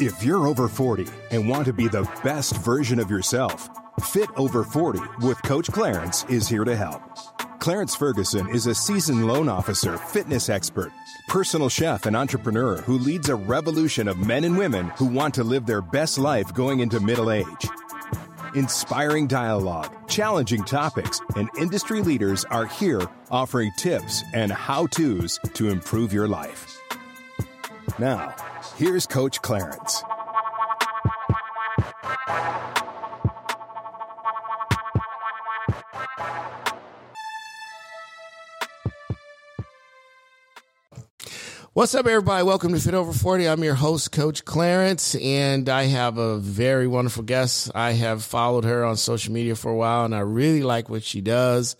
If you're over 40 and want to be the best version of yourself, Fit Over 40 with Coach Clarence is here to help. Clarence Ferguson is a seasoned loan officer, fitness expert, personal chef, and entrepreneur who leads a revolution of men and women who want to live their best life going into middle age. Inspiring dialogue, challenging topics, and industry leaders are here offering tips and how-tos to improve your life. Now, here's Coach Clarence. What's up, everybody? Welcome to Fit Over 40. I'm your host, Coach Clarence, and I have a very wonderful guest. I have followed her on social media for a while, and I really like what she does.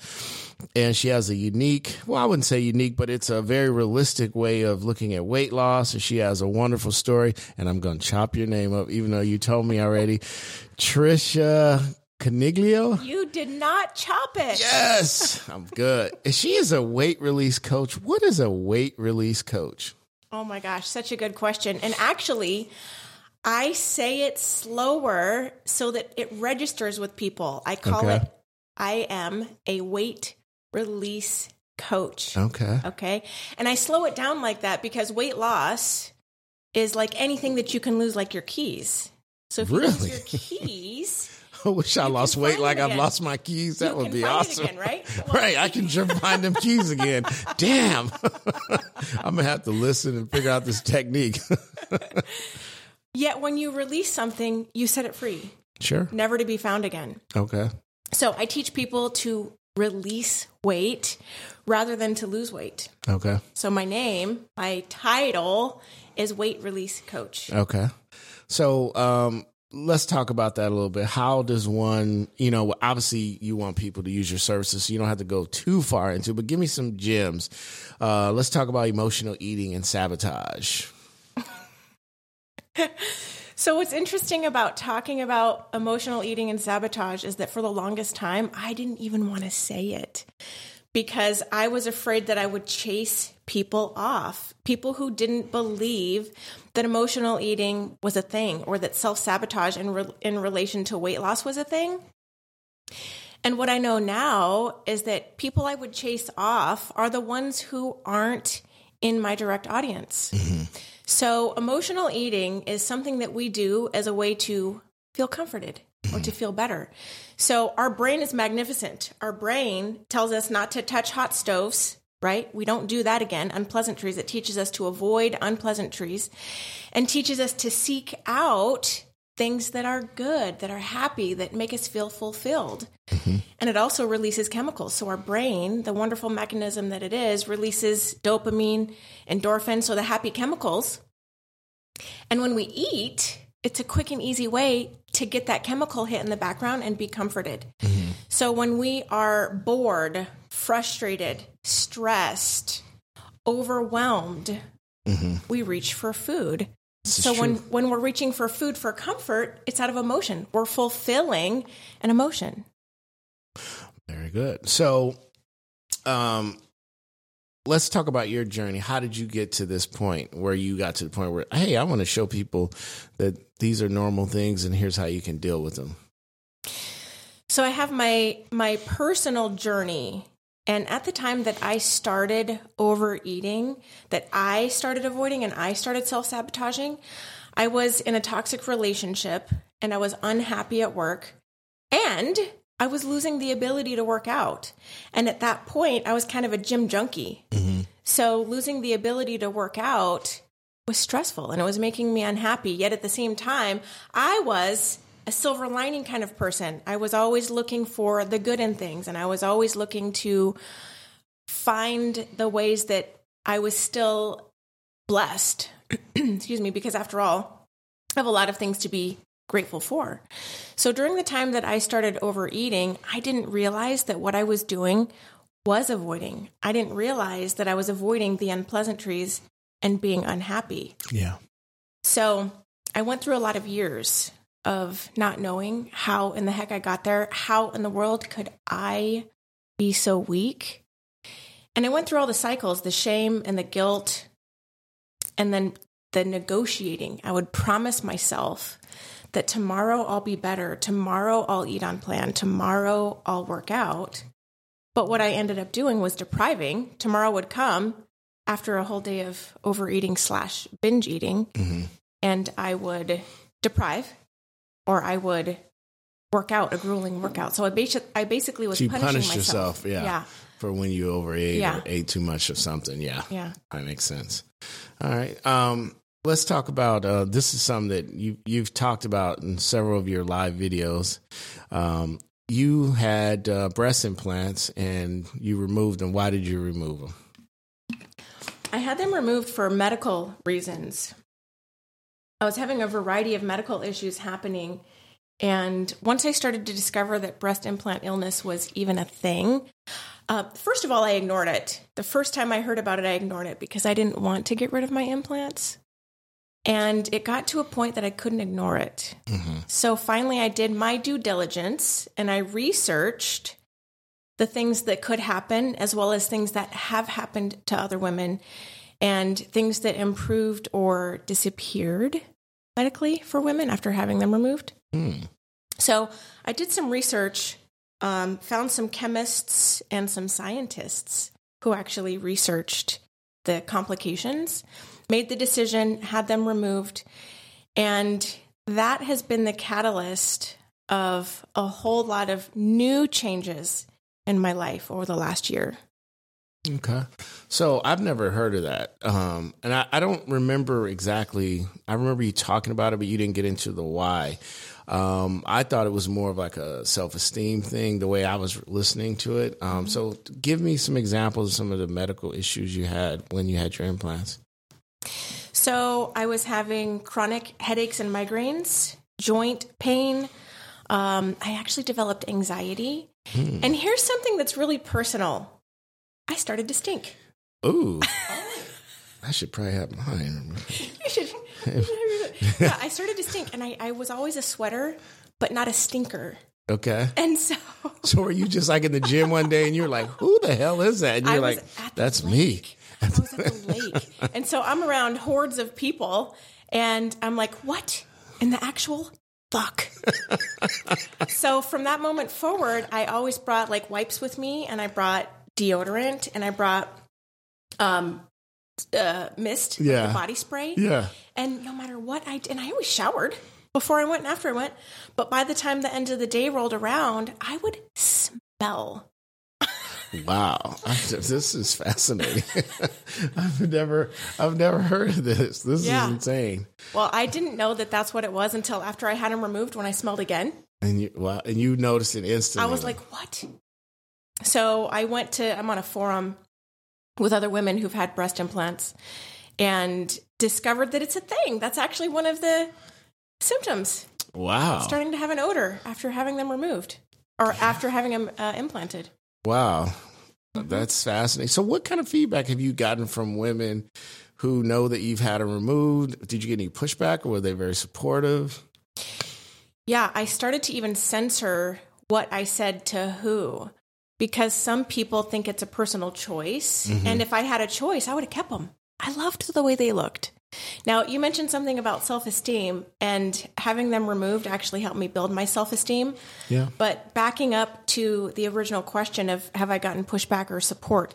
And she has a unique, well, I wouldn't say unique, but it's a very realistic way of looking at weight loss. And she has a wonderful story, and I'm going to chop your name up, even though you told me already. Trisha Caniglio? You did not chop it. Yes, I'm good. She is a weight release coach. What is a weight release coach? Oh my gosh, such a good question. And actually, I say it slower so that it registers with people. I call it, I am a weight release coach. Okay. And I slow it down like that because weight loss is like anything that you can lose, like your keys. So if you lose your keys... I wish I lost weight like I've lost my keys. That would be awesome. Again, right? Well, right. I can find them keys again. Damn. I'm going to have to listen and figure out this technique. Yet when you release something, you set it free. Sure. Never to be found again. Okay. So I teach people to release weight rather than to lose weight. Okay. So my name, my title is Weight Release Coach. Okay. So, let's talk about that a little bit. How does one, you know, obviously you want people to use your services, so you don't have to go too far into it, but give me some gems. Let's talk about emotional eating and sabotage. So what's interesting about talking about emotional eating and sabotage is that for the longest time, I didn't even want to say it because I was afraid that I would chase people off, people who didn't believe that emotional eating was a thing or that self-sabotage in relation to weight loss was a thing. And what I know now is that people I would chase off are the ones who aren't in my direct audience. Mm-hmm. So emotional eating is something that we do as a way to feel comforted or to feel better. So our brain is magnificent. Our brain tells us not to touch hot stoves, right? We don't do that again. Unpleasantries. It teaches us to avoid unpleasantries and teaches us to seek out things that are good, that are happy, that make us feel fulfilled. Mm-hmm. And it also releases chemicals. So our brain, the wonderful mechanism that it is, releases dopamine, endorphins, so the happy chemicals. And when we eat, it's a quick and easy way to get that chemical hit in the background and be comforted. Mm-hmm. So when we are bored, frustrated, stressed, overwhelmed, mm-hmm. we reach for food. So when we're reaching for food for comfort, it's out of emotion. We're fulfilling an emotion. Very good. So let's talk about your journey. How did you get to this point where you got to the point where, hey, I want to show people that these are normal things and here's how you can deal with them? So I have my personal journey. And at the time that I started overeating, that I started avoiding and I started self-sabotaging, I was in a toxic relationship and I was unhappy at work and I was losing the ability to work out. And at that point, I was kind of a gym junkie. Mm-hmm. So losing the ability to work out was stressful and it was making me unhappy. Yet at the same time, I was a silver lining kind of person. I was always looking for the good in things. And I was always looking to find the ways that I was still blessed. Excuse me, because after all, I have a lot of things to be grateful for. So during the time that I started overeating, I didn't realize that what I was doing was avoiding. I didn't realize that I was avoiding the unpleasantries and being unhappy. Yeah. So I went through a lot of years of not knowing how in the heck I got there. How in the world could I be so weak? And I went through all the cycles, the shame and the guilt, and then the negotiating. I would promise myself that tomorrow I'll be better. Tomorrow I'll eat on plan. Tomorrow I'll work out. But what I ended up doing was depriving. Tomorrow would come after a whole day of overeating / binge eating. Mm-hmm. And I would deprive, or I would work out a grueling workout. So I basically was punishing yourself. Yeah. For when you overate or ate too much or something. Yeah. That makes sense. All right. Let's talk about, this is something that you've talked about in several of your live videos. You had breast implants and you removed them. Why did you remove them? I had them removed for medical reasons. I was having a variety of medical issues happening. And once I started to discover that breast implant illness was even a thing, first of all, I ignored it. The first time I heard about it, I ignored it because I didn't want to get rid of my implants. And it got to a point that I couldn't ignore it. Mm-hmm. So finally, I did my due diligence and I researched the things that could happen, as well as things that have happened to other women and things that improved or disappeared medically for women after having them removed. Mm. So I did some research, found some chemists and some scientists who actually researched the complications, made the decision, had them removed. And that has been the catalyst of a whole lot of new changes in my life over the last year. Okay. So I've never heard of that. And I don't remember exactly. I remember you talking about it, but you didn't get into the why. I thought it was more of like a self-esteem thing, the way I was listening to it. So give me some examples of some of the medical issues you had when you had your implants. So I was having chronic headaches and migraines, joint pain. I actually developed anxiety. Hmm. And here's something that's really personal. I started to stink. Ooh. I should probably have mine. You should. Yeah, I started to stink, and I was always a sweater, but not a stinker. Okay. And so. So were you just like in the gym one day, and you were like, who the hell is that? And you're like, that's me. I was at the lake. And so I'm around hordes of people, and I'm like, what in the actual fuck? So from that moment forward, I always brought like wipes with me, and I brought deodorant, and I brought mist, like body spray. Yeah. And no matter what I did, and I always showered before I went and after I went, but by the time the end of the day rolled around, I would smell. Wow. This is fascinating. I've never heard of this. This is insane. Well, I didn't know that that's what it was until after I had them removed when I smelled again. And you noticed it instantly. I was like, what? So I'm on a forum with other women who've had breast implants and discovered that it's a thing. That's actually one of the symptoms. Wow. Starting to have an odor after having them removed or after having them implanted. Wow. That's fascinating. So what kind of feedback have you gotten from women who know that you've had them removed? Did you get any pushback, or were they very supportive? Yeah, I started to even censor what I said to who. Because some people think it's a personal choice. Mm-hmm. And if I had a choice, I would have kept them. I loved the way they looked. Now, you mentioned something about self-esteem, and having them removed actually helped me build my self-esteem. Yeah. But backing up to the original question of, have I gotten pushback or support?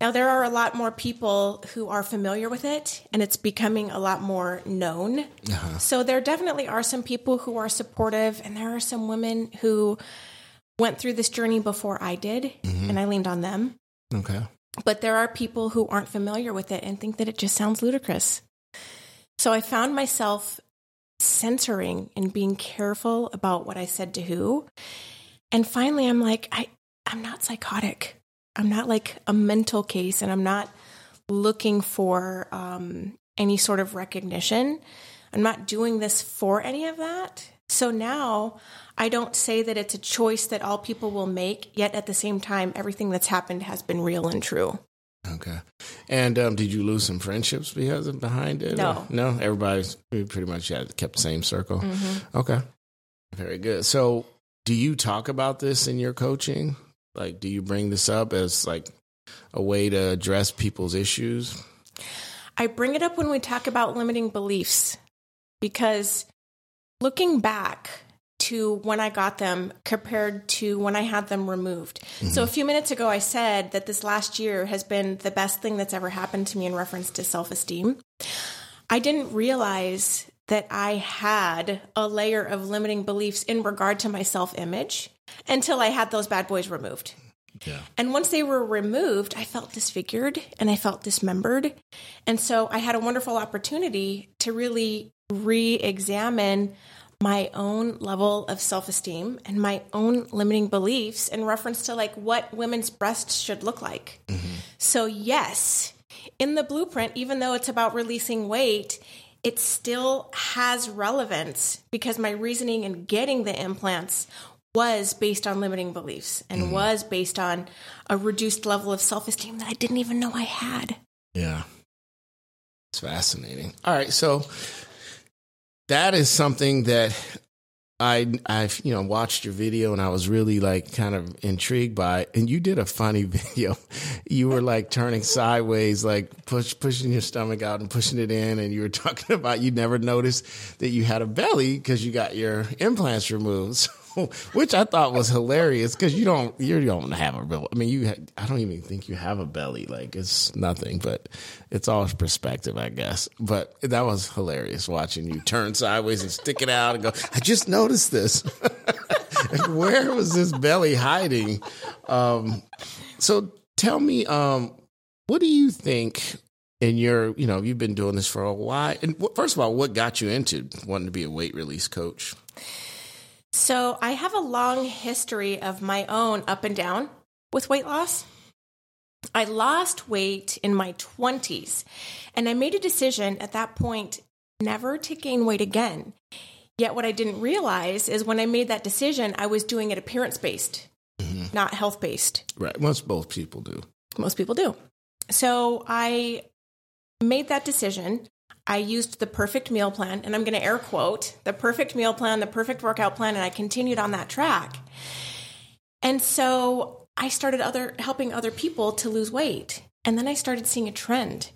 Now, there are a lot more people who are familiar with it, and it's becoming a lot more known. Uh-huh. So there definitely are some people who are supportive, and there are some women who went through this journey before I did, mm-hmm. and I leaned on them. Okay. But there are people who aren't familiar with it and think that it just sounds ludicrous. So I found myself censoring and being careful about what I said to who. And finally, I'm like, I'm not psychotic. I'm not like a mental case, and I'm not looking for any sort of recognition. I'm not doing this for any of that. So now I don't say that it's a choice that all people will make, yet at the same time, everything that's happened has been real and true. Okay. And did you lose some friendships because of behind it? No. No? We pretty much kept the same circle. Mm-hmm. Okay. Very good. So do you talk about this in your coaching? Like, do you bring this up as like a way to address people's issues? I bring it up when we talk about limiting beliefs, because looking back to when I got them compared to when I had them removed. Mm-hmm. So a few minutes ago, I said that this last year has been the best thing that's ever happened to me in reference to self-esteem. I didn't realize that I had a layer of limiting beliefs in regard to my self-image until I had those bad boys removed. Yeah. And once they were removed, I felt disfigured and I felt dismembered. And so I had a wonderful opportunity to really re-examine my own level of self-esteem and my own limiting beliefs in reference to like what women's breasts should look like. Mm-hmm. So yes, in the blueprint, even though it's about releasing weight, it still has relevance because my reasoning in getting the implants was based on limiting beliefs and was based on a reduced level of self-esteem that I didn't even know I had. Yeah. It's fascinating. All right. So that is something that I've, you know, watched your video and I was really like kind of intrigued by it. And you did a funny video. You were like turning sideways, like pushing your stomach out and pushing it in. And you were talking about, you never noticed that you had a belly because you got your implants removed. So, which I thought was hilarious because you don't have a real, I mean, I don't even think you have a belly. Like it's nothing, but it's all perspective, I guess. But that was hilarious watching you turn sideways and stick it out and go, I just noticed this. Like, where was this belly hiding? So tell me, what do you think in your, you know, you've been doing this for a while. And first of all, what got you into wanting to be a weight release coach? So I have a long history of my own up and down with weight loss. I lost weight in my 20s, and I made a decision at that point never to gain weight again. Yet what I didn't realize is when I made that decision, I was doing it appearance-based, not health-based. Right. Most people do. So I made that decision. I used the perfect meal plan, and I'm going to air quote, the perfect meal plan, the perfect workout plan, and I continued on that track. And so I started helping other people to lose weight. And then I started seeing a trend,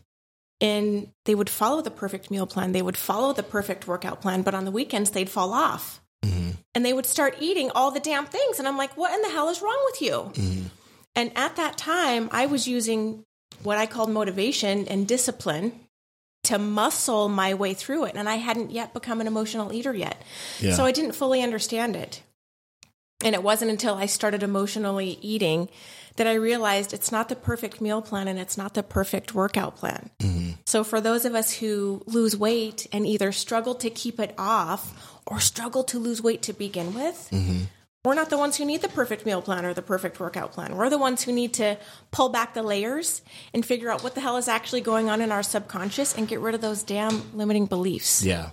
and they would follow the perfect meal plan. They would follow the perfect workout plan, but on the weekends, they'd fall off. Mm-hmm. And they would start eating all the damn things. And I'm like, what in the hell is wrong with you? Mm-hmm. And at that time, I was using what I called motivation and discipline to muscle my way through it. And I hadn't yet become an emotional eater yet. Yeah. So I didn't fully understand it. And it wasn't until I started emotionally eating that I realized it's not the perfect meal plan and it's not the perfect workout plan. Mm-hmm. So for those of us who lose weight and either struggle to keep it off or struggle to lose weight to begin with, we're not the ones who need the perfect meal plan or the perfect workout plan. We're the ones who need to pull back the layers and figure out what the hell is actually going on in our subconscious and get rid of those damn limiting beliefs. Yeah.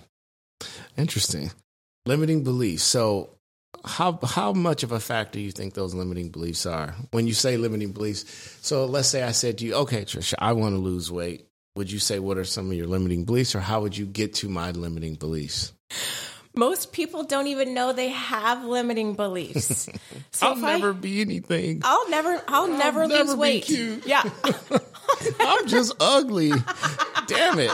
Interesting. Limiting beliefs. So how much of a factor do you think those limiting beliefs are? When you say limiting beliefs, so let's say I said to you, okay, Trisha, I want to lose weight. Would you say, what are some of your limiting beliefs, or how would you get to my limiting beliefs? Most people don't even know they have limiting beliefs. So I'll never be anything. I'll never lose weight. Cute. Yeah. I'm just ugly. Damn it.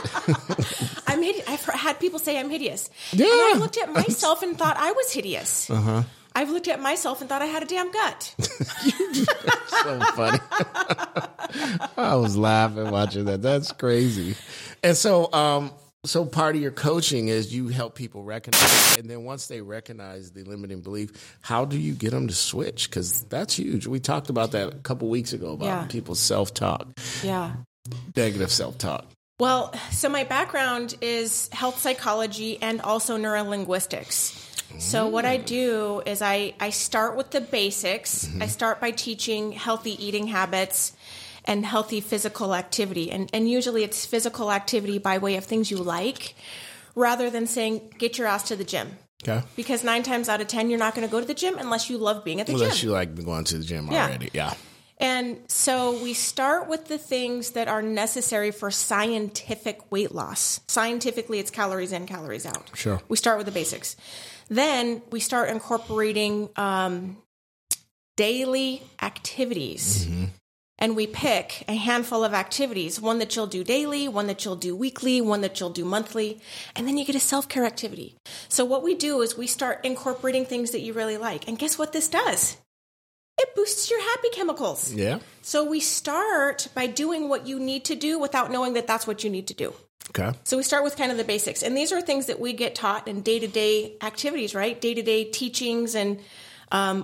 I'm hideous. I've had people say I'm hideous. Yeah. And I looked at myself and thought I was hideous. Uh-huh. I've looked at myself and thought I had a damn gut. So funny. I was laughing watching that. That's crazy. And so, so part of your coaching is you help people recognize, and then once they recognize the limiting belief, how do you get them to switch? Because that's huge. We talked about that a couple weeks ago about people's self-talk. Yeah. Negative self-talk. Well, so my background is health psychology and also neurolinguistics. So what I do is I start with the basics. I start by teaching healthy eating habits and healthy physical activity. And usually it's physical activity by way of things you like, rather than saying, get your ass to the gym. Okay. Because 9 times out of 10, you're not going to go to the gym unless you love being at the gym. Unless you like going to the gym already. Yeah. And so we start with the things that are necessary for scientific weight loss. Scientifically, it's calories in, calories out. Sure. We start with the basics. Then we start incorporating daily activities. and we pick a handful of activities, one that you'll do daily, one that you'll do weekly, one that you'll do monthly, and then you get a self-care activity. So what we do is we start incorporating things that you really like. And guess what this does? It boosts your happy chemicals. Yeah. So we start by doing what you need to do without knowing that that's what you need to do. Okay. So we start with kind of the basics. And these are things that we get taught in day-to-day activities, right? Day-to-day teachings and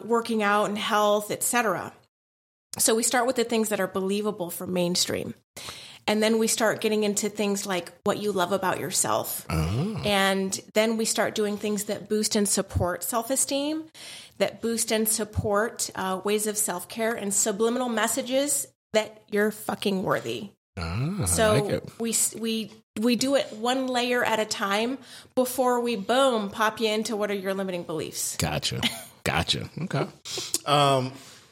working out and health, etc. So we start with the things that are believable for mainstream. And then we start getting into things like what you love about yourself. Uh-huh. And then we start doing things that boost and support self-esteem, that boost and support ways of self-care and subliminal messages that you're fucking worthy. Ah, so I like it. We do it one layer at a time before we, boom, pop you into what are your limiting beliefs. Gotcha. Okay.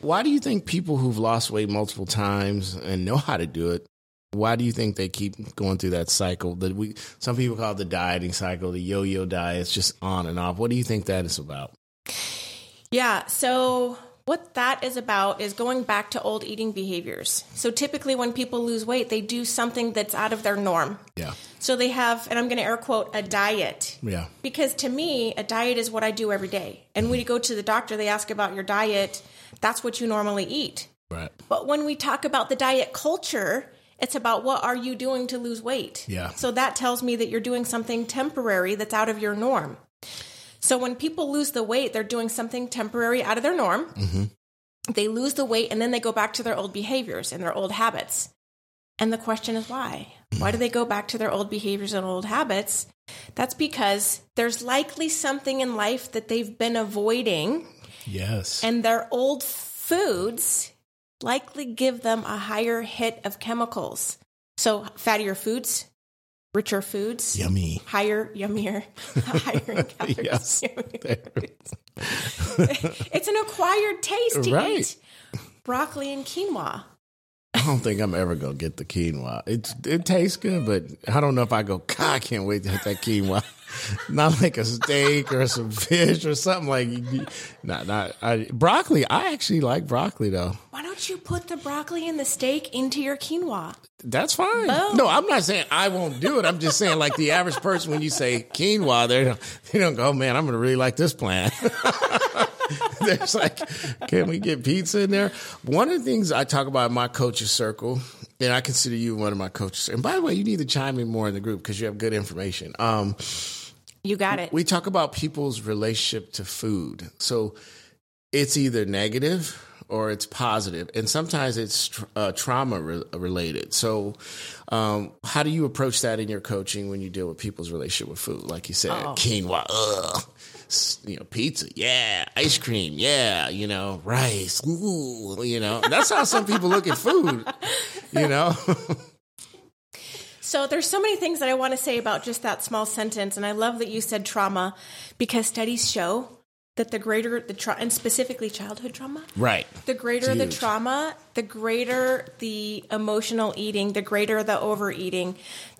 Why do you think people who've lost weight multiple times and know how to do it, why do you think they keep going through that cycle that some people call it the dieting cycle, the yo-yo diet? It's just on and off. What do you think that is about? Yeah. So what that is about is going back to old eating behaviors. So typically when people lose weight, they do something that's out of their norm. Yeah. So they have, and I'm going to air quote, a diet. Yeah. Because to me, a diet is what I do every day. And when you go to the doctor, they ask about your diet. That's what you normally eat. Right. But when we talk about the diet culture, it's about what are you doing to lose weight? Yeah. So that tells me that you're doing something temporary that's out of your norm. So when people lose the weight, they're doing something temporary out of their norm. Mm-hmm. They lose the weight and then they go back to their old behaviors and their old habits. And the question is why? Mm-hmm. Why do they go back to their old behaviors and old habits? That's because there's likely something in life that they've been avoiding. Yes. And their old foods likely give them a higher hit of chemicals. So fattier foods, richer foods. Yummy. Higher in calories. Yes. It's an acquired taste to eat broccoli and quinoa. I don't think I'm ever going to get the quinoa. It tastes good, but I don't know if I go, God, I can't wait to have that quinoa. Not like a steak or some fish or something like broccoli. I actually like broccoli, though. Why don't you put the broccoli and the steak into your quinoa? That's fine. Boom. No, I'm not saying I won't do it. I'm just saying like the average person, when you say quinoa, they don't go, oh, man, I'm going to really like this plant. There's like, can we get pizza in there? One of the things I talk about in my coaches circle, and I consider you one of my coaches. And by the way, you need to chime in more in the group because you have good information. You got it. We talk about people's relationship to food. So it's either negative or it's positive. And sometimes it's trauma related. So how do you approach that in your coaching when you deal with people's relationship with food? Like you said, quinoa, pizza, yeah, ice cream, yeah, rice, ooh, That's how some people look at food, So there's so many things that I want to say about just that small sentence, and I love that you said trauma because studies show that the greater the trauma, and specifically childhood trauma, right? The greater the trauma, the greater the emotional eating, the greater the overeating,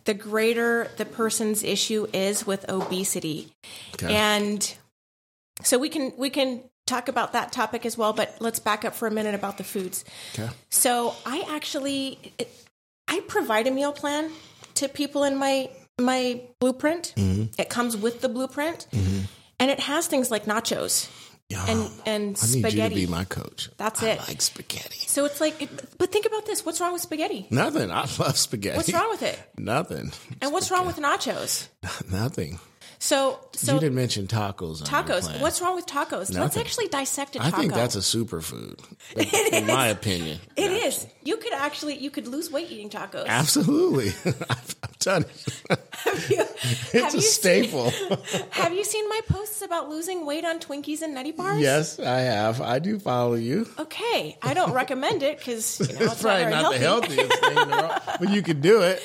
the greater the person's issue is with obesity. Okay. And so we can talk about that topic as well, but let's back up for a minute about the foods. Okay. So I provide a meal plan to people in my blueprint. Mm-hmm. It comes with the blueprint, mm-hmm. and it has things like nachos and spaghetti. I need you to be my coach. I like spaghetti. So it's like, but think about this. What's wrong with spaghetti? Nothing. I love spaghetti. What's wrong with it? Nothing. And what's wrong with nachos? Nothing. So you didn't mention tacos. Tacos. What's wrong with tacos? Nothing. Let's actually dissect a taco. I think that's a superfood. In my opinion. It is. You could lose weight eating tacos. Absolutely. I've done it. It's a staple. Have you seen my posts about losing weight on Twinkies and Nutty Bars? Yes, I have. I do follow you. Okay. I don't recommend it because it's probably not the healthiest thing in the world. But you could do it.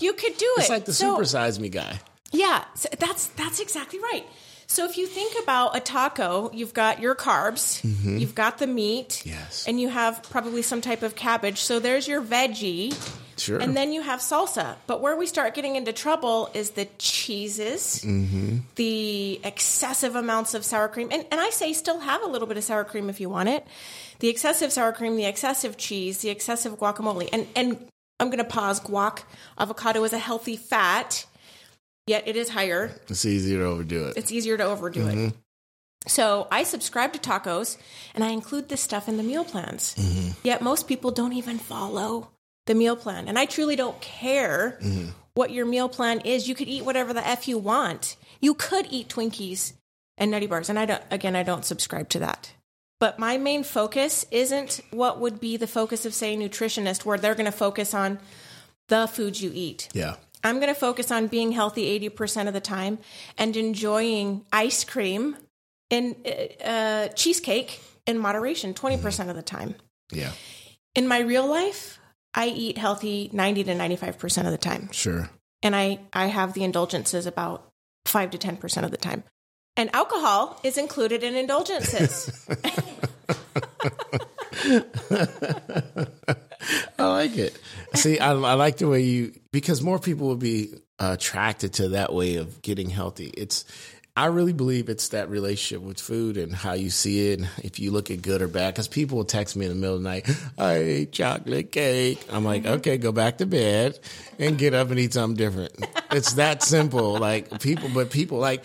You could do it. It's like the supersize me guy. Yeah, so that's exactly right. So if you think about a taco, you've got your carbs, mm-hmm. you've got the meat, yes. and you have probably some type of cabbage. So there's your veggie. Sure. And then you have salsa. But where we start getting into trouble is the cheeses, mm-hmm. the excessive amounts of sour cream. And I say still have a little bit of sour cream if you want it. The excessive sour cream, the excessive cheese, the excessive guacamole. And I'm going to pause. Guac, avocado is a healthy fat, yet it is higher. It's easier to overdo it. Mm-hmm. So I subscribe to tacos, and I include this stuff in the meal plans. Mm-hmm. Yet most people don't even follow the meal plan. And I truly don't care mm-hmm. what your meal plan is. You could eat whatever the F you want. You could eat Twinkies and Nutty Bars. And I don't subscribe to that. But my main focus isn't what would be the focus of, say, a nutritionist, where they're going to focus on the food you eat. Yeah. I'm going to focus on being healthy 80% of the time and enjoying ice cream and cheesecake in moderation 20% mm-hmm. of the time. Yeah. In my real life, I eat healthy 90 to 95% of the time. Sure. And I have the indulgences about 5 to 10% of the time. And alcohol is included in indulgences. I like it. See, I like the way you, because more people will be attracted to that way of getting healthy. I really believe it's that relationship with food and how you see it. And if you look at good or bad, because people will text me in the middle of the night, I ate chocolate cake. I'm like, okay, go back to bed and get up and eat something different. It's that simple. Like people like,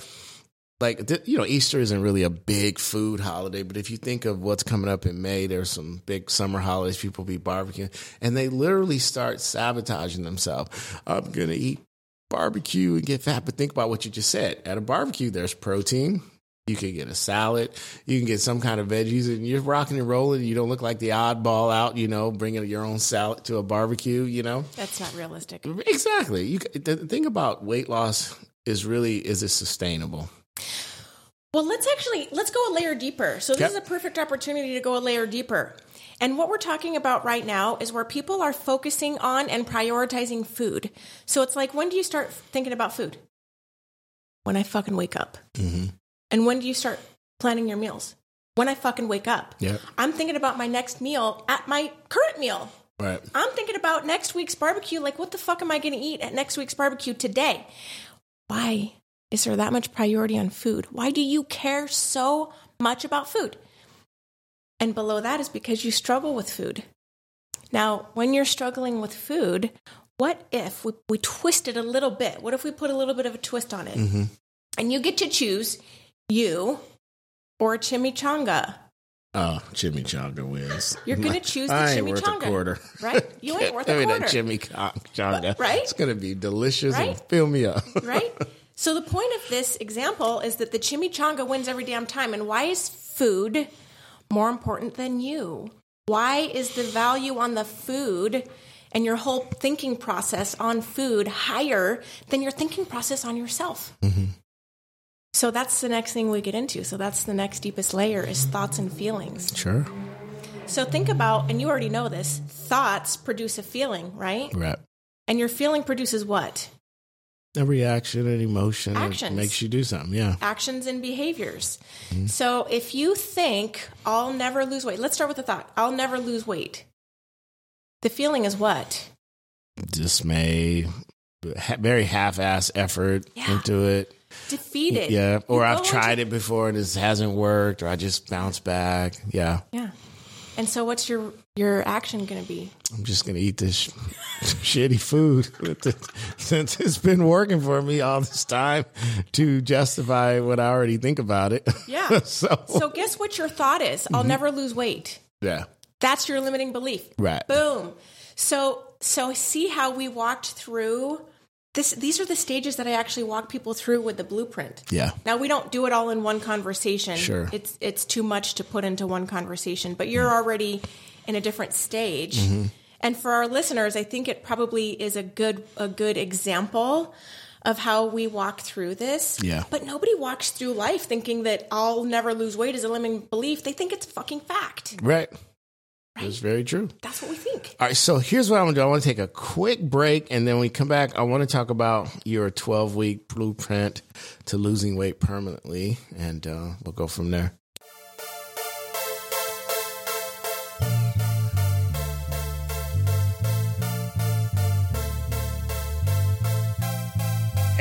you know, Easter isn't really a big food holiday. But if you think of what's coming up in May, there's some big summer holidays. People be barbecuing and they literally start sabotaging themselves. I'm going to eat barbecue and get fat, but think about what you just said. At a barbecue, there's protein. You can get a salad. You can get some kind of veggies, and you're rocking and rolling. You don't look like the oddball out, you know, bringing your own salad to a barbecue. You know, that's not realistic. Exactly. The thing about weight loss is it sustainable? Well, let's go a layer deeper. So this is a perfect opportunity to go a layer deeper. And what we're talking about right now is where people are focusing on and prioritizing food. So it's like, when do you start thinking about food? When I fucking wake up. Mm-hmm. And when do you start planning your meals? When I fucking wake up. Yep. I'm thinking about my next meal at my current meal. Right. I'm thinking about next week's barbecue. Like, what the fuck am I going to eat at next week's barbecue today? Why is there that much priority on food? Why do you care so much about food? And below that is because you struggle with food. Now, when you're struggling with food, what if we twist it a little bit? What if we put a little bit of a twist on it? Mm-hmm. And you get to choose you or a chimichanga. Oh, chimichanga wins. You're going to choose the chimichanga. I ain't worth a quarter. Right? You ain't worth a quarter. Give me that chimichanga. Right? It's going to be delicious and fill me up. Right? So the point of this example is that the chimichanga wins every damn time. And why is food more important than you? Why is the value on the food and your whole thinking process on food higher than your thinking process on yourself? Mm-hmm. So that's the next thing we get into. So that's the next deepest layer is thoughts and feelings. Sure. So think about, and you already know this, thoughts produce a feeling, right? Right. And your feeling produces what? A reaction, an emotion. Actions. It makes you do something, yeah. Actions and behaviors. Mm-hmm. So if you think, I'll never lose weight. Let's start with the thought. I'll never lose weight. The feeling is what? Dismay, very half-ass effort into it. Defeated. Yeah, or I've tried it before and it hasn't worked, or I just bounce back. Yeah. Yeah. And so what's your action going to be? I'm just going to eat this shitty food since it's been working for me all this time to justify what I already think about it. Yeah. So guess what your thought is? I'll never lose weight. Yeah. That's your limiting belief. Right. Boom. So see how we walked through this. These are the stages that I actually walk people through with the blueprint. Yeah. Now, we don't do it all in one conversation. Sure. It's too much to put into one conversation, but you're already in a different stage. Mm-hmm. And for our listeners, I think it probably is a good example of how we walk through this. Yeah. But nobody walks through life thinking that I'll never lose weight is a limiting belief. They think it's a fucking fact. Right. It's very true. That's what we think. All right. So here's what I'm going to do. I want to take a quick break. And then when we come back, I want to talk about your 12-week blueprint to losing weight permanently. And we'll go from there.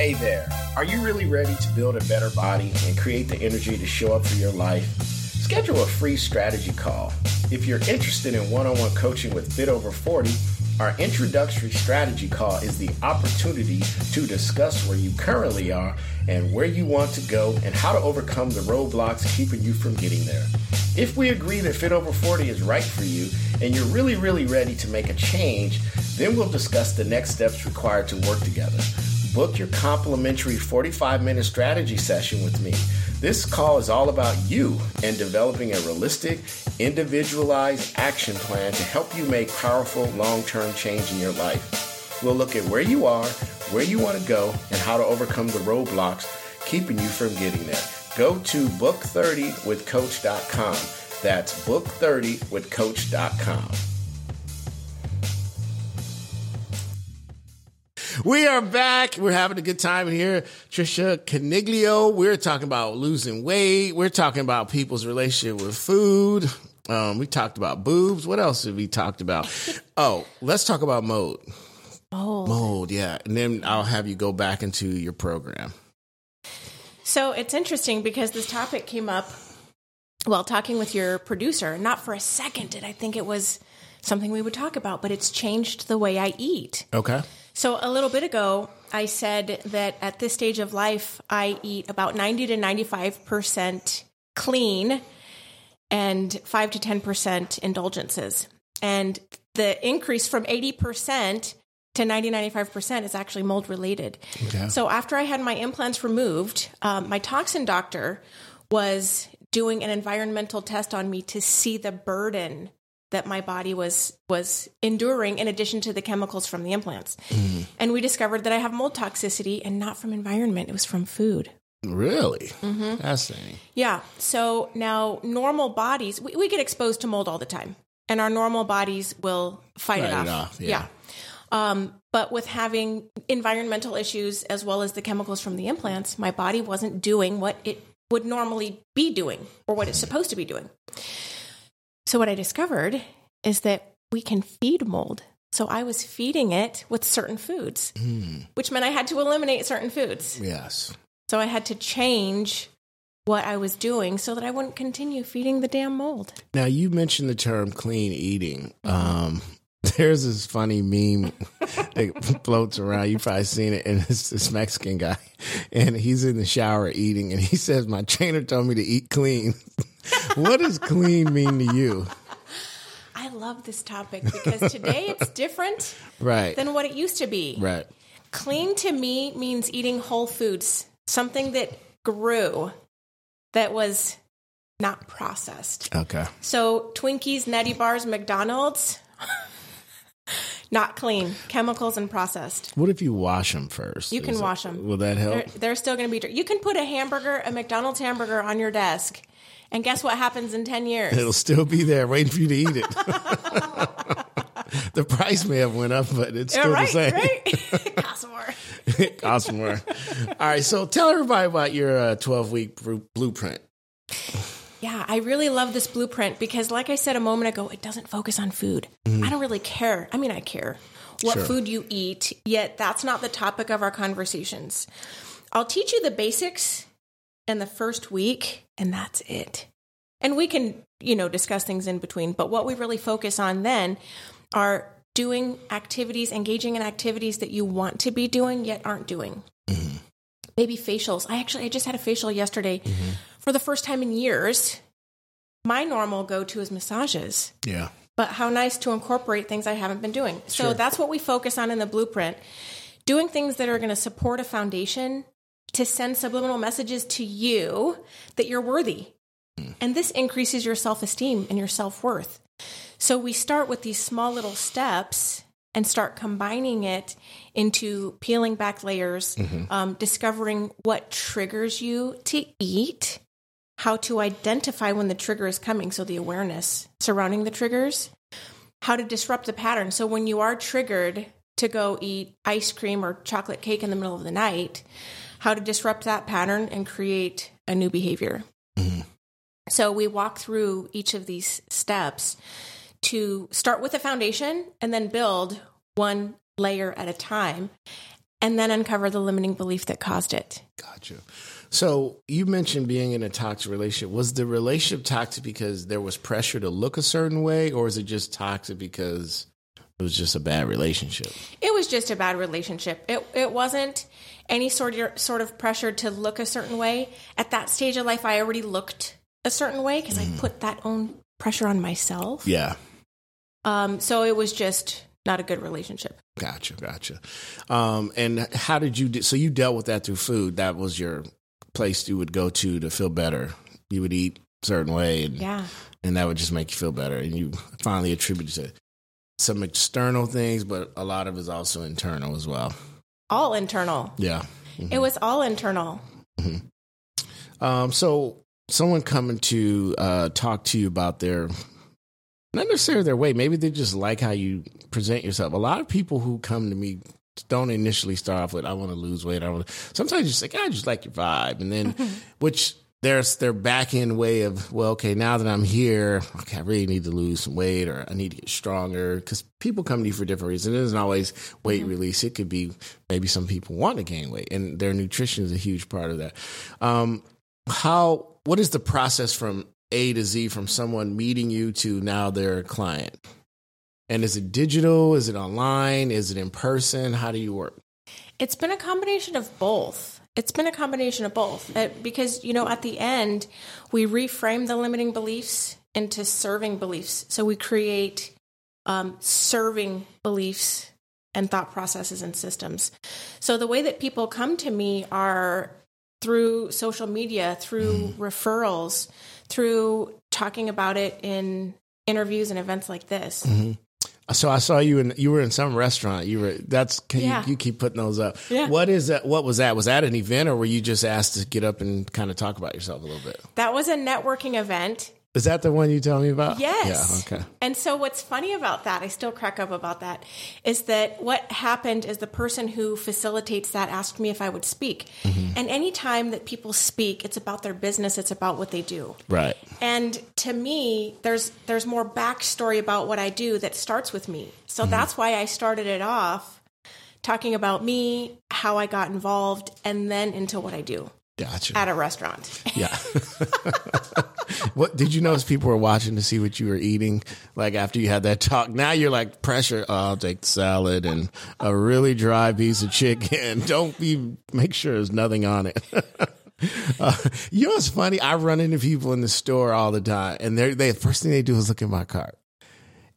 Hey there, are you really ready to build a better body and create the energy to show up for your life? Schedule a free strategy call. If you're interested in one-on-one coaching with Fit Over 40, our introductory strategy call is the opportunity to discuss where you currently are and where you want to go and how to overcome the roadblocks keeping you from getting there. If we agree that Fit Over 40 is right for you and you're really ready to make a change, then we'll discuss the next steps required to work together. Book your complimentary 45-minute strategy session with me. This call is all about you and developing a realistic, individualized action plan to help you make powerful long-term change in your life. We'll look at where you are, where you want to go, and how to overcome the roadblocks keeping you from getting there. Go to book30withcoach.com. That's book30withcoach.com. We are back. We're having a good time here. Trisha Caniglio. We're talking about losing weight. We're talking about people's relationship with food. We talked about boobs. What else did we talk about? Oh, let's talk about mold. Mold, yeah. And then I'll have you go back into your program. So it's interesting because this topic came up while talking with your producer. Not for a second did I think it was something we would talk about, but it's changed the way I eat. Okay. So a little bit ago, I said that at this stage of life, I eat about 90 to 95% clean and 5 to 10% indulgences. And the increase from 80% to 90, 95% is actually mold related. Okay. So after I had my implants removed, my toxin doctor was doing an environmental test on me to see the burden that my body was enduring in addition to the chemicals from the implants. Mm. And we discovered that I have mold toxicity and not from environment. It was from food. Really? Mm-hmm. Fascinating. Yeah. So now normal bodies, we get exposed to mold all the time and our normal bodies will fight it off. Yeah. But with having environmental issues as well as the chemicals from the implants, my body wasn't doing what it would normally be doing or what it's supposed to be doing. So what I discovered is that we can feed mold. So I was feeding it with certain foods, which meant I had to eliminate certain foods. Yes. So I had to change what I was doing so that I wouldn't continue feeding the damn mold. Now, you mentioned the term clean eating. There's this funny meme that floats around. You've probably seen it. And it's this Mexican guy. And he's in the shower eating. And he says, my trainer told me to eat clean. What does clean mean to you? I love this topic because today it's different than what it used to be. Right. Clean to me means eating whole foods, something that grew, that was not processed. Okay. So Twinkies, Nutty Bars, McDonald's, not clean, chemicals and processed. What if you wash them first? You can wash them. Will that help? They're still going to be... You can put a McDonald's hamburger on your desk. And guess what happens in 10 years? It'll still be there waiting for you to eat it. The price may have went up, but it's still the same. Right. It costs more. It costs more. All right. So tell everybody about your 12-week blueprint. Yeah. I really love this blueprint because like I said a moment ago, it doesn't focus on food. Mm-hmm. I don't really care. I mean, I care what food you eat, yet that's not the topic of our conversations. I'll teach you the basics in the first week, and that's it. And we can, discuss things in between. But what we really focus on then are doing activities, engaging in activities that you want to be doing yet aren't doing. Mm-hmm. Maybe facials. I just had a facial yesterday for the first time in years. My normal go-to is massages. Yeah. But how nice to incorporate things I haven't been doing. So that's what we focus on in the blueprint. Doing things that are going to support a foundation to send subliminal messages to you that you're worthy. And this increases your self-esteem and your self-worth. So we start with these small little steps and start combining it into peeling back layers, discovering what triggers you to eat, how to identify when the trigger is coming, so the awareness surrounding the triggers, how to disrupt the pattern. So when you are triggered to go eat ice cream or chocolate cake in the middle of the night, how to disrupt that pattern and create a new behavior. Mm-hmm. So we walk through each of these steps to start with a foundation and then build one layer at a time. and then uncover the limiting belief that caused it. Gotcha. So you mentioned being in a toxic relationship. Was the relationship toxic because there was pressure to look a certain way, or is it just toxic because it was just a bad relationship? It was just a bad relationship. It wasn't any sort of pressure to look a certain way. At that stage of life, I already looked a certain way because I put that own pressure on myself. Yeah. So it was just not a good relationship. Gotcha. And how did you so you dealt with that through food? That was your place you would go to feel better. You would eat a certain way, and that would just make you feel better. And you finally attributed it to some external things, but a lot of it is also internal as well. All internal. Yeah. Mm-hmm. It was all internal. Mm-hmm. So someone coming to talk to you about their... not necessarily their way. Maybe they just like how you present yourself. A lot of people who come to me don't initially start off with, I want to lose weight. Sometimes you just like, I just like your vibe. And then, which there's their back end way of, well, okay, now that I'm here, okay, I really need to lose some weight, or I need to get stronger. Because people come to you for different reasons. It isn't always weight release. It could be maybe some people want to gain weight, and their nutrition is a huge part of that. What is the process from A to Z, from someone meeting you to now their client? And is it digital? Is it online? Is it in person? How do you work? It's been a combination of both. Because, at the end, we reframe the limiting beliefs into serving beliefs. So we create serving beliefs and thought processes and systems. So the way that people come to me are through social media, through referrals, through talking about it in interviews and events like this. Mm-hmm. So I saw you you were in some restaurant. You keep putting those up. Yeah. What is that? What was that? Was that an event, or were you just asked to get up and kind of talk about yourself a little bit? That was a networking event. Is that the one you told me about? Yes. Yeah, okay. And so what's funny about that, I still crack up about that, is that what happened is the person who facilitates that asked me if I would speak. Mm-hmm. And any time that people speak, it's about their business. It's about what they do. Right. And to me, there's more backstory about what I do that starts with me. So that's why I started it off talking about me, how I got involved, and then into what I do. Gotcha. At a restaurant. Yeah. What did you notice? People were watching to see what you were eating. Like after you had that talk, now you're like pressure. Oh, I'll take the salad and a really dry piece of chicken. Make sure there's nothing on it. You know what's funny? I run into people in the store all the time, and the first thing they do is look at my cart.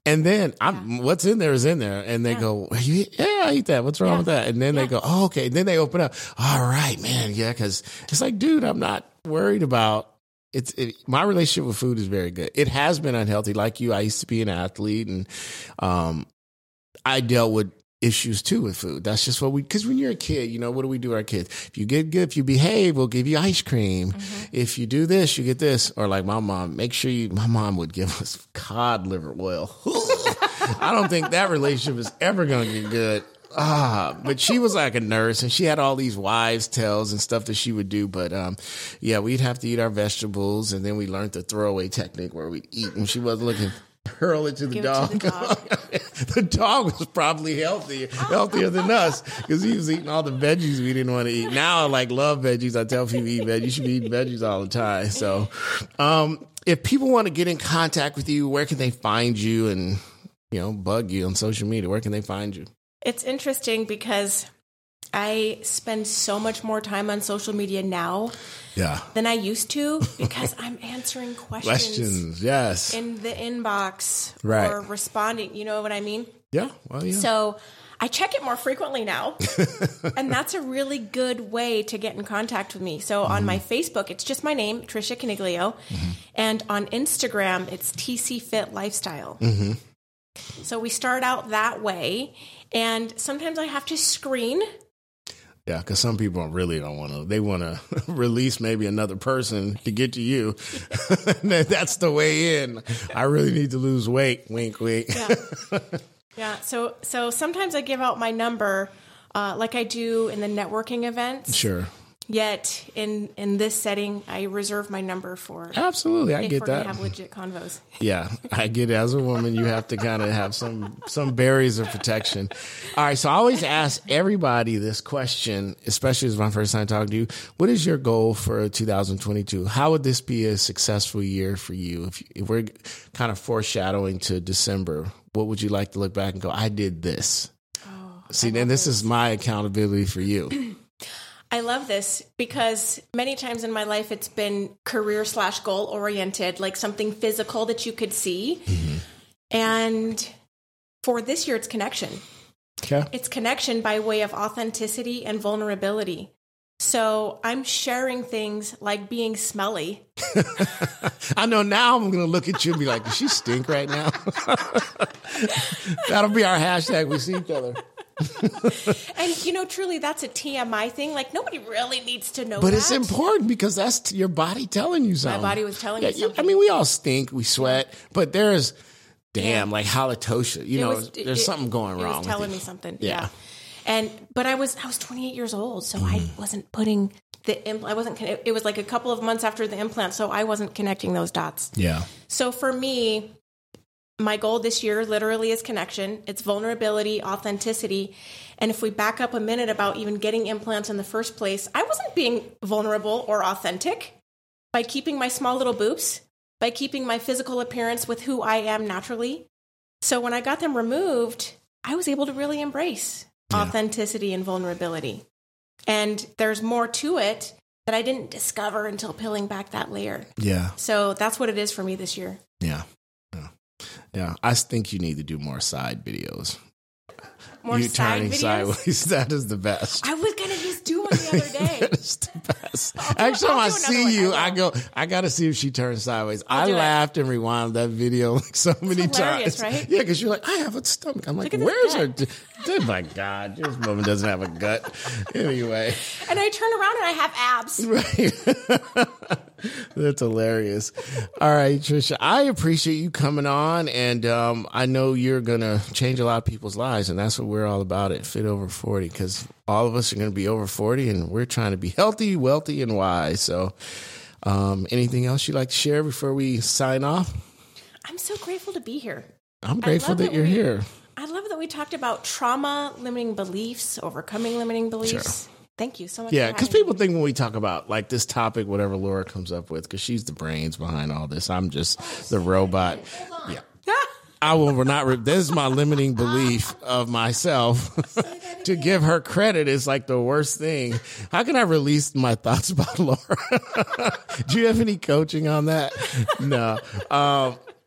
And then what's in there is in there. And they go, yeah, I eat that. What's wrong with that? And then they go, oh, okay. And then they open up. All right, man. Yeah. Cause it's like, dude, I'm not worried about my relationship with food is very good. It has been unhealthy. Like you, I used to be an athlete, and I dealt with issues too with food. That's just what because when you're a kid, what do we do to our kids? If you get good, if you behave, we'll give you ice cream. Mm-hmm. If you do this, you get this. Or like my mom, my mom would give us cod liver oil. I don't think that relationship is ever going to get good. But she was like a nurse, and she had all these wives' tales and stuff that she would do. But we'd have to eat our vegetables, and then we learned the throwaway technique where we'd eat when she wasn't looking. Hurl it to the dog. The dog was probably healthier than us, because he was eating all the veggies we didn't want to eat. Now I love veggies. I tell people, eat veggies. You should be eating veggies all the time. So, if people want to get in contact with you, where can they find you and bug you on social media? Where can they find you? It's interesting because I spend so much more time on social media now than I used to, because I'm answering questions yes, in the inbox or responding. You know what I mean? Yeah. Well, yeah. So I check it more frequently now, and that's a really good way to get in contact with me. So on my Facebook, it's just my name, Trisha Caniglio, and on Instagram, it's TC Fit Lifestyle. Mm-hmm. So we start out that way, and sometimes I have to screen. Yeah, because some people really don't want to. They want to release maybe another person to get to you. That's the way in. I really need to lose weight. Wink, wink. Yeah. So sometimes I give out my number, like I do in the networking events. Sure. Yet in this setting, I reserve my number for absolutely. I get that. Have legit convos. Yeah, I get it. As a woman, you have to kind of have some barriers of protection. All right. So I always ask everybody this question, especially as my first time talking to you. What is your goal for 2022? How would this be a successful year for you? If we're kind of foreshadowing to December, what would you like to look back and go, I did this? Oh, see, then this is my accountability for you. I love this because many times in my life, it's been career/goal oriented, like something physical that you could see. Mm-hmm. And for this year, it's connection. Okay. It's connection by way of authenticity and vulnerability. So I'm sharing things like being smelly. I know now I'm going to look at you and be like, does she stink right now? That'll be our hashtag. We see each other. And truly that's a TMI thing. Like nobody really needs to know but that. It's important because that's your body telling you something. My body was telling me something. I mean, we all stink, we sweat, but there's like halitosis, there's something going wrong. It was telling me something. Yeah. But I was 28 years old, so I wasn't putting the implant. It was like a couple of months after the implant, so I wasn't connecting those dots. Yeah. So for me, my goal this year literally is connection. It's vulnerability, authenticity. And if we back up a minute about even getting implants in the first place, I wasn't being vulnerable or authentic by keeping my small little boobs, by keeping my physical appearance with who I am naturally. So when I got them removed, I was able to really embrace authenticity and vulnerability. And there's more to it that I didn't discover until peeling back that layer. Yeah. So that's what it is for me this year. Yeah. Yeah, I think you need to do more side videos. More you side turning videos? Sideways, that is the best. I was going to just do one the other day. That is the best. Actually, when I see you, I got to see if she turns sideways. I laughed and rewound that video like so many times. Right? Yeah, because you're like, I have a stomach. I'm like, where's her? Oh my God, this woman doesn't have a gut. Anyway. And I turn around and I have abs. Right. That's hilarious. All right, Trisha, I appreciate you coming on. And I know you're going to change a lot of people's lives. And that's what we're all about at Fit Over 40, because all of us are going to be over 40 and we're trying to be healthy, wealthy, and wise. So anything else you'd like to share before we sign off? I'm so grateful to be here. I'm grateful that you're here. I love that we talked about trauma, limiting beliefs, overcoming limiting beliefs. Sure. Thank you so much. Yeah, because people think when we talk about like this topic, whatever Laura comes up with, because she's the brains behind all this. I'm just the robot. Yeah, I will not. This is my limiting belief of myself. To give her credit is like the worst thing. How can I release my thoughts about Laura? Do you have any coaching on that? No.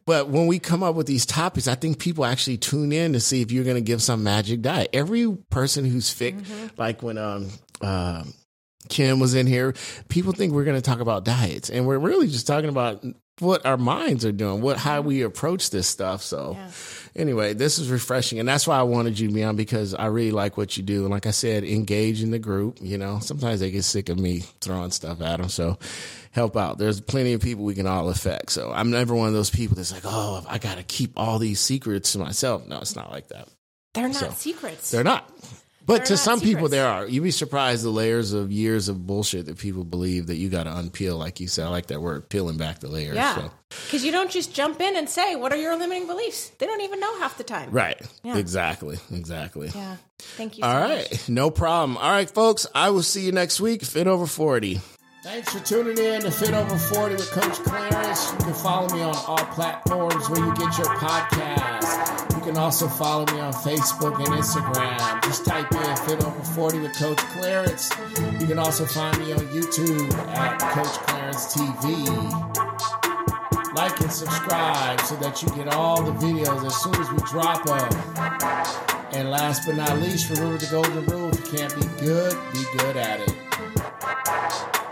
But when we come up with these topics, I think people actually tune in to see if you're going to give some magic diet. Every person who's fit, like when Kim was in here, people think we're going to talk about diets. And we're really just talking about what our minds are doing, how we approach this stuff. So anyway, this is refreshing. And that's why I wanted you to be on, because I really like what you do. And like I said, engage in the group. Sometimes they get sick of me throwing stuff at them. So help out. There's plenty of people we can all affect. So I'm never one of those people that's like, oh, I got to keep all these secrets to myself. No, it's not like that. They're not secrets. They're not. But to some people, there are. You'd be surprised the layers of years of bullshit that people believe that you got to unpeel. Like you said, I like that word, peeling back the layers. Yeah, because you don't just jump in and say, what are your limiting beliefs? They don't even know half the time. Right. Yeah. Exactly. Yeah. Thank you so much. All right. No problem. All right, folks. I will see you next week. Fit Over 40. Thanks for tuning in to Fit Over 40 with Coach Clarence. You can follow me on all platforms where you get your podcasts. You can also follow me on Facebook and Instagram. Just type in Fit Over 40 with Coach Clarence. You can also find me on YouTube at Coach Clarence TV. Like and subscribe so that you get all the videos as soon as we drop them. And last but not least, remember the golden rule. If you can't be good, be good at it.